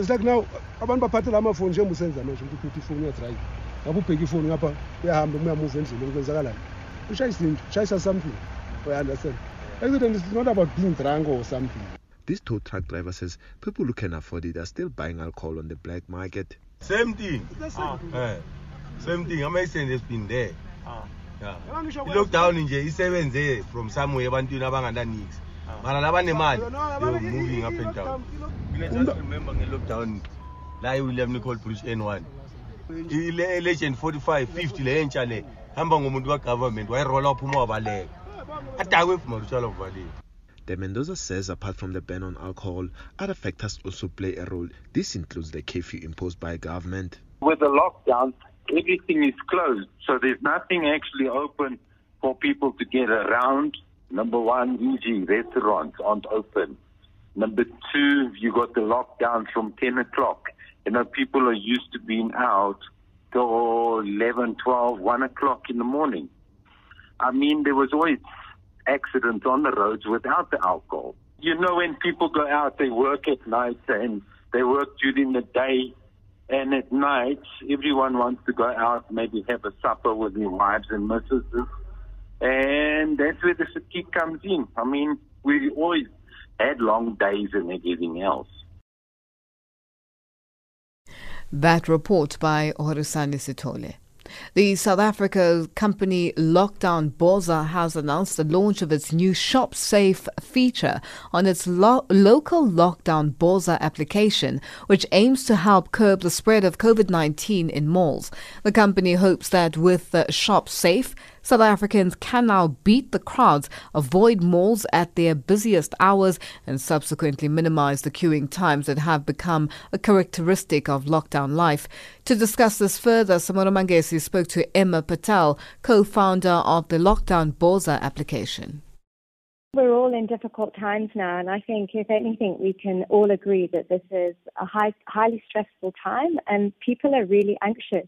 is not about being drunk or something. This tow truck driver says people who can afford it are still buying alcohol on the black market. Same thing. Ah. Yeah. Same thing. Amazing has been there. Ah. Yeah. He looked down in J. He seven there from somewhere. But you they were moving up and down. I just remember the lockdown. Like William Nicole Polish N one. Election forty-five, fifty. They enchale. Hamba government. Why roll up more balay? Attack away from Marshall of Valley. De Mendoza says apart from the ban on alcohol, other factors also play a role. This includes the curfew imposed by government. With the lockdown, everything is closed, so there's nothing actually open for people to get around. Number one, for example, restaurants aren't open. Number two, you got the lockdown from ten o'clock. You know, people are used to being out till eleven, twelve, one o'clock in the morning. I mean, there was always accidents on the roads without the alcohol. You know, when people go out, they work at night and they work during the day. And at night, everyone wants to go out, maybe have a supper with their wives and mistresses. And that's where the fatigue comes in. I mean, we always had long days and everything else. That report by Horisani Sithole. The South Africa company Lockdown Bolsa has announced the launch of its new Shop Safe feature on its lo- local Lockdown Bolsa application, which aims to help curb the spread of COVID nineteen in malls. The company hopes that with the Shop Safe, South Africans can now beat the crowds, avoid malls at their busiest hours, and subsequently minimize the queuing times that have become a characteristic of lockdown life. To discuss this further, Samora Mangesi spoke to Emma Patel, co-founder of the Lockdown Bolsa application. We're all in difficult times now, and I think, if anything, we can all agree that this is a high, highly stressful time and people are really anxious.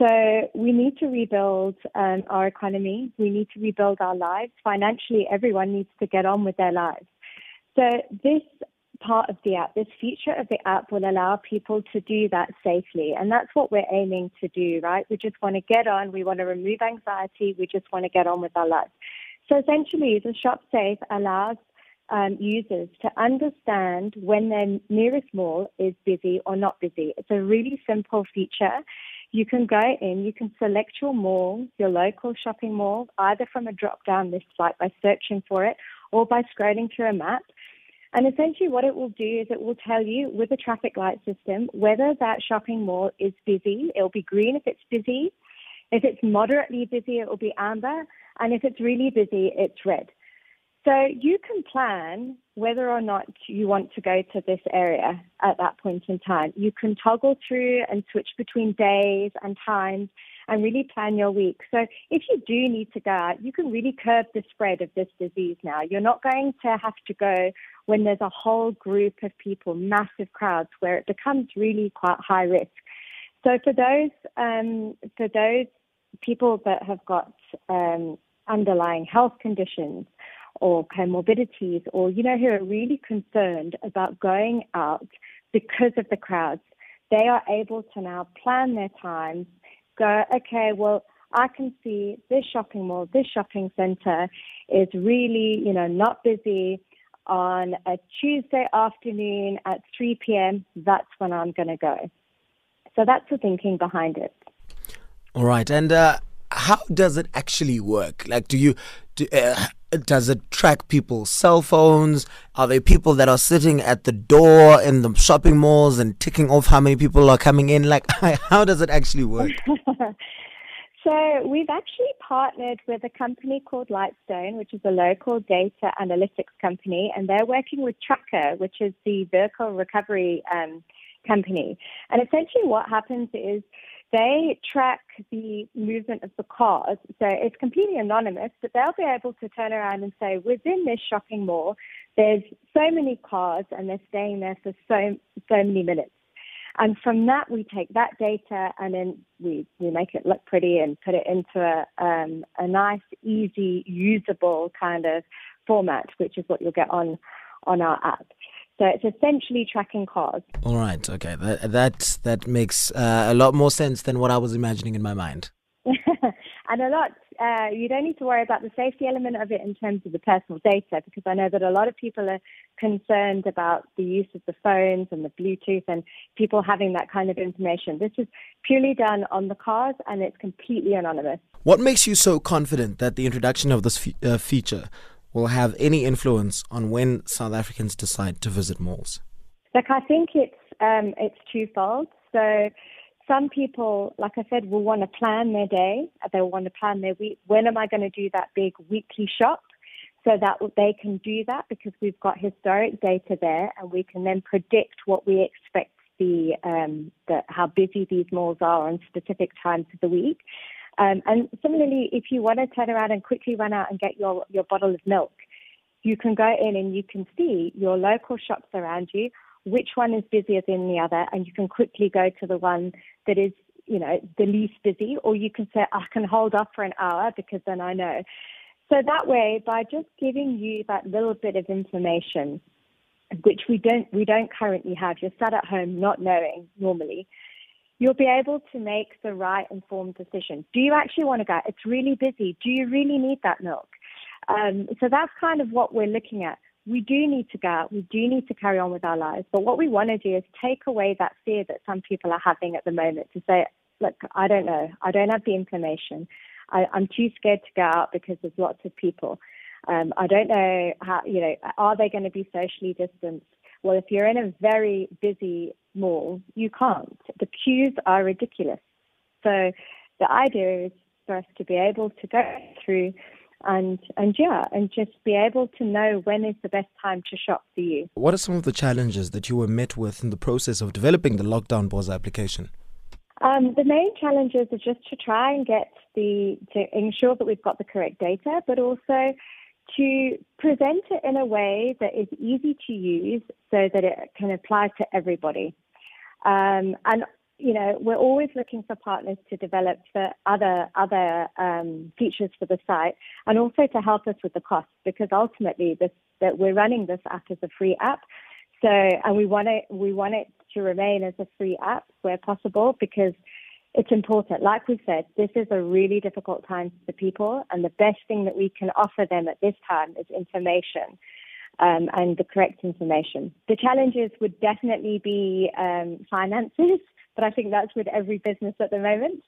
So we need to rebuild um, our economy. We need to rebuild our lives. Financially, everyone needs to get on with their lives. So this part of the app, this feature of the app, will allow people to do that safely. And that's what we're aiming to do, right? We just want to get on. We want to remove anxiety. We just want to get on with our lives. So essentially, the Shop Safe allows Um, users to understand when their nearest mall is busy or not busy. It's a really simple feature. You can go in, you can select your mall, your local shopping mall, either from a drop-down list like by searching for it or by scrolling through a map. And essentially what it will do is it will tell you with a traffic light system whether that shopping mall is busy. It'll be green if it's busy. If it's moderately busy, it will be amber. And if it's really busy, it's red. So you can plan whether or not you want to go to this area at that point in time. You can toggle through and switch between days and times and really plan your week. So if you do need to go out, you can really curb the spread of this disease now. You're not going to have to go when there's a whole group of people, massive crowds, where it becomes really quite high risk. So for those um, for those people that have got um, underlying health conditions, or comorbidities, or, you know, who are really concerned about going out because of the crowds, they are able to now plan their times, go, okay, well, I can see this shopping mall, this shopping centre is really, you know, not busy on a Tuesday afternoon at three p.m. That's when I'm going to go. So that's the thinking behind it. All right. And uh, how does it actually work? Like, do you... Do, uh, Does it track people's cell phones? Are there people that are sitting at the door in the shopping malls and ticking off how many people are coming in? Like, how does it actually work? So we've actually partnered with a company called Lightstone, which is a local data analytics company, and they're working with Tracker, which is the vehicle recovery um, company. And essentially what happens is they track the movement of the cars, so it's completely anonymous, but they'll be able to turn around and say, within this shopping mall, there's so many cars and they're staying there for so so many minutes. And from that, we take that data and then we, we make it look pretty and put it into a, um, a nice, easy, usable kind of format, which is what you'll get on on our app. So it's essentially tracking cars. All right. Okay. That that, that makes uh, a lot more sense than what I was imagining in my mind. And a lot, uh, you don't need to worry about the safety element of it in terms of the personal data, because I know that a lot of people are concerned about the use of the phones and the Bluetooth and people having that kind of information. This is purely done on the cars and it's completely anonymous. What makes you so confident that the introduction of this fe- uh, feature will have any influence on when South Africans decide to visit malls? Look, I think it's um, it's twofold. So some people, like I said, will want to plan their day. They'll want to plan their week. When am I going to do that big weekly shop? So that they can do that because we've got historic data there and we can then predict what we expect the, um, the how busy these malls are on specific times of the week. Um, and similarly, if you want to turn around and quickly run out and get your, your bottle of milk, you can go in and you can see your local shops around you, which one is busier than the other, and you can quickly go to the one that is, you know, the least busy, or you can say, I can hold off for an hour because then I know. So that way, by just giving you that little bit of information, which we don't we don't currently have, you're sat at home not knowing normally, you'll be able to make the right informed decision. Do you actually want to go? It's really busy. Do you really need that milk? Um, so that's kind of what we're looking at. we do need to go out, we do need to carry on with our lives. But what we want to do is take away that fear that some people are having at the moment to say, look, I don't know, I don't have the information. I, I'm too scared to go out because there's lots of people. Um, I don't know how, you know, are they going to be socially distanced? Well, if you're in a very busy mall, you can't. The queues are ridiculous. So the idea is for us to be able to go through and, and yeah, and just be able to know when is the best time to shop for you. What are some of the challenges that you were met with in the process of developing the Lockdown Bolsa application? Um, the main challenges are just to try and get the, to ensure that we've got the correct data, but also to present it in a way that is easy to use so that it can apply to everybody. Um, and, you know, we're always looking for partners to develop for other other um, features for the site, and also to help us with the costs, because ultimately this, that we're running this app as a free app. So, and we want it, we want it to remain as a free app where possible, because it's important. Like we said, this is a really difficult time for people, and the best thing that we can offer them at this time is information, um, and the correct information. The challenges would definitely be um, finances, but I think that's with every business at the moment,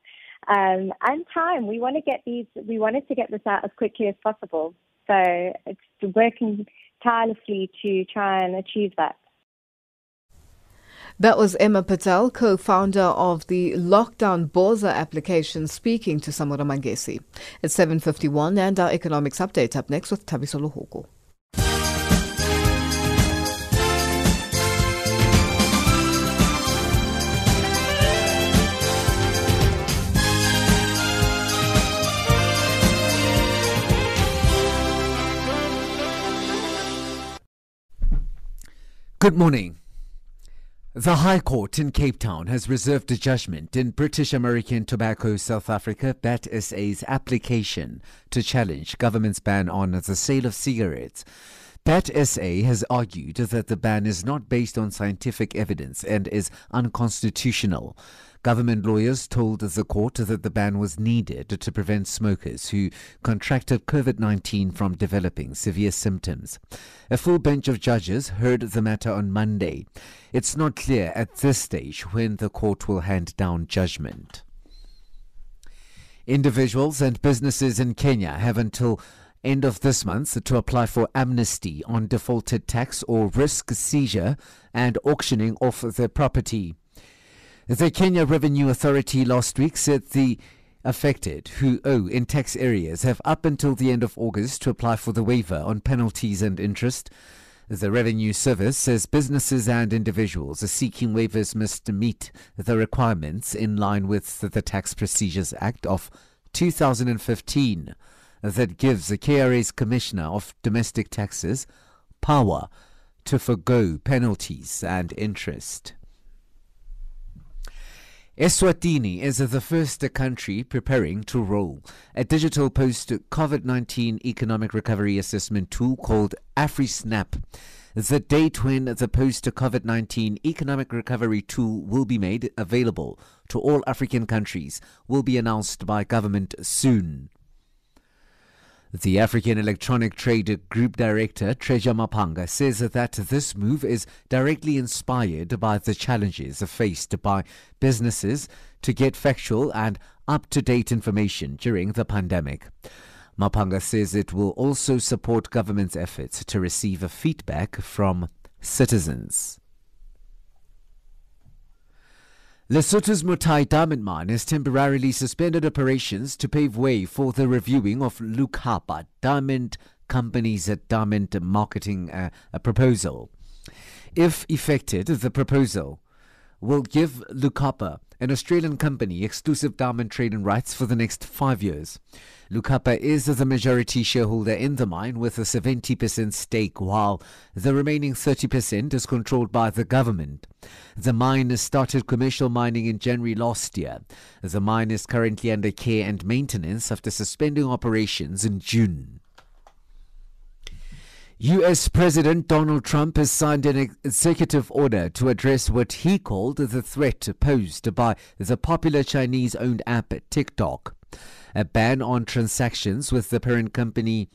um, and time. We want to get these. We wanted to get this out as quickly as possible, so it's working tirelessly to try and achieve that. That was Emma Patel, co-founder of the Lockdown Bolsa application, speaking to Samora Mangesi. It's seven fifty-one, and our economics update up next with Tabiso Luhoko. Good morning. The High Court in Cape Town has reserved a judgment in British American Tobacco South Africa, that S A's application to challenge government's ban on the sale of cigarettes. That S A has argued that the ban is not based on scientific evidence and is unconstitutional. Government lawyers told the court that the ban was needed to prevent smokers who contracted COVID nineteen from developing severe symptoms. A full bench of judges heard the matter on Monday. It's not clear at this stage when the court will hand down judgment. Individuals and businesses in Kenya have until end of this month to apply for amnesty on defaulted tax or risk seizure and auctioning off their property. The Kenya Revenue Authority last week said the affected who owe in tax areas have up until the end of August to apply for the waiver on penalties and interest. The Revenue Service says businesses and individuals seeking waivers must meet the requirements in line with the Tax Procedures Act of two thousand fifteen that gives the K R A's Commissioner of Domestic Taxes power to forgo penalties and interest. Eswatini is the first country preparing to roll a digital post-COVID nineteen economic recovery assessment tool called AfriSnap. The date when the post-COVID nineteen economic recovery tool will be made available to all African countries will be announced by government soon. The African Electronic Trade Group Director, Treasure Mapanga, says that this move is directly inspired by the challenges faced by businesses to get factual and up-to-date information during the pandemic. Mapanga says it will also support government's efforts to receive feedback from citizens. Lesotho's Motai Diamond Mine has temporarily suspended operations to pave way for the reviewing of Lukapa Diamond Company's diamond marketing uh, proposal. If effected, the proposal will give Lukapa, an Australian company, exclusive diamond trading rights for the next five years. Lukapa is the majority shareholder in the mine with a seventy percent stake, while the remaining thirty percent is controlled by the government. The mine started commercial mining in January last year. The mine is currently under care and maintenance after suspending operations in June. U S President Donald Trump has signed an executive order to address what he called the threat posed by the popular Chinese-owned app TikTok. A ban on transactions with the parent company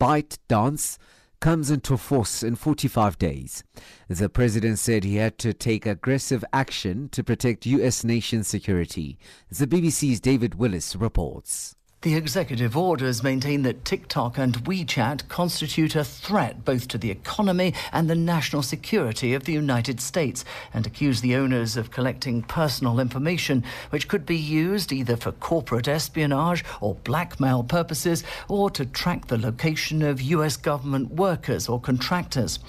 ByteDance comes into force in forty-five days. The president said he had to take aggressive action to protect U S nation security. The B B C's David Willis reports. The executive orders maintain that TikTok and WeChat constitute a threat both to the economy and the national security of the United States, and accuse the owners of collecting personal information which could be used either for corporate espionage or blackmail purposes, or to track the location of U S government workers or contractors.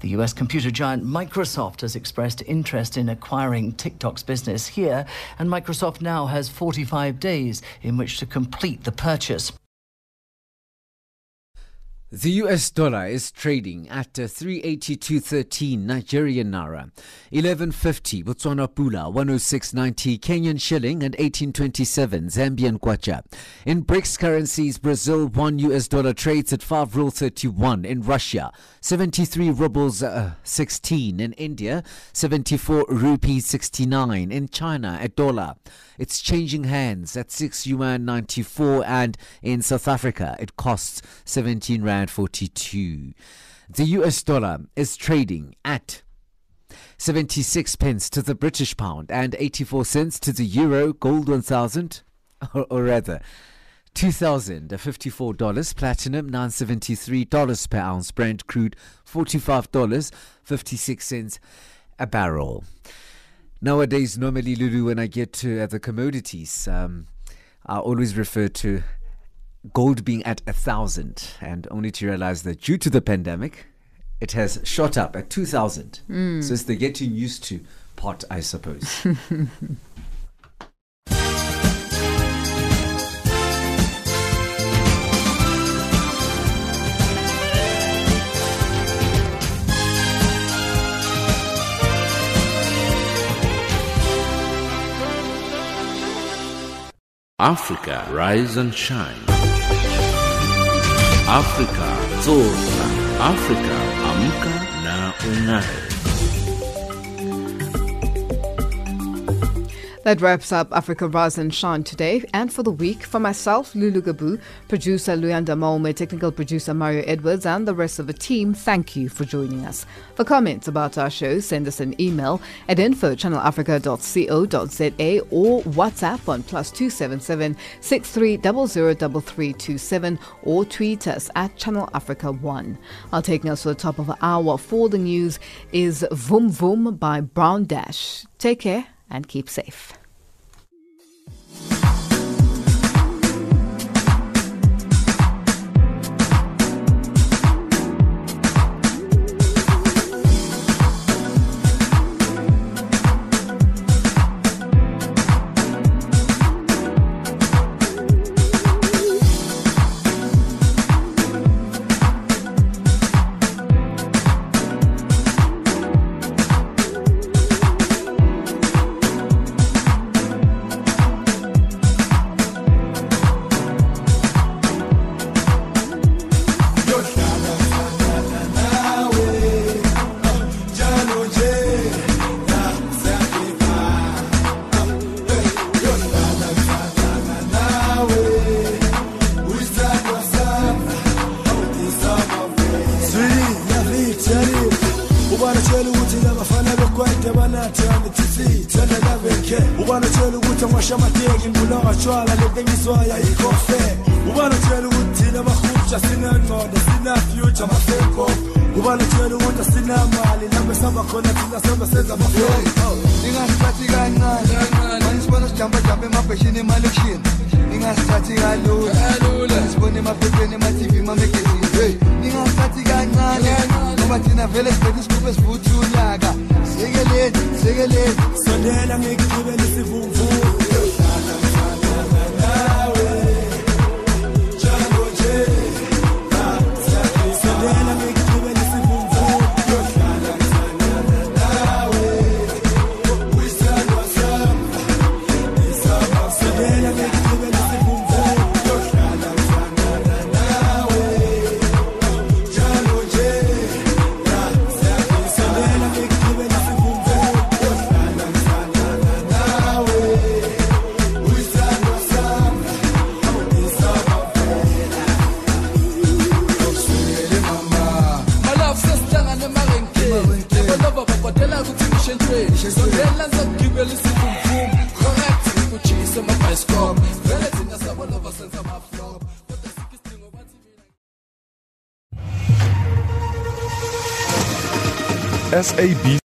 The U S computer giant Microsoft has expressed interest in acquiring TikTok's business here, and Microsoft now has forty-five days in which to complete the purchase. The U S dollar is trading at three eighty-two thirteen Nigerian naira, eleven fifty Botswana pula, one oh six ninety Kenyan shilling, and eighteen twenty-seven Zambian kwacha. In BRICS currencies, Brazil one U S dollar trades at five ruble thirty-one, in Russia seventy-three rubles uh, sixteen, in India seventy-four rupees sixty-nine, in China a dollar. It's changing hands at six yuan ninety-four, and in South Africa it costs seventeen rand forty-two. The U S dollar is trading at seventy-six pence to the British pound and eighty-four cents to the euro. Gold one thousand, or, or rather two thousand fifty-four dollars, platinum nine hundred seventy-three dollars per ounce, Brent crude forty-five dollars fifty-six cents a barrel. Nowadays, normally, Lulu, when I get to uh, the commodities, um, I always refer to gold being at a thousand, and only to realize that due to the pandemic, it has shot up at two thousand. Mm. So it's the getting used to part, I suppose. Africa, rise and shine. Africa, zorka. Africa, amka na unai. That wraps up Africa, Rise and Shine today and for the week. For myself, Lulu Gabu, producer Luyanda Maume, technical producer Mario Edwards, and the rest of the team, thank you for joining us. For comments about our show, send us an email at info channel africa dot co dot za or WhatsApp on plus two seven seven six three zero zero three three two seven, or tweet us at Channel Africa one. I'll take us to the top of the hour. For the news is Vum Vum by Brown Dash. Take care and keep safe. S A B C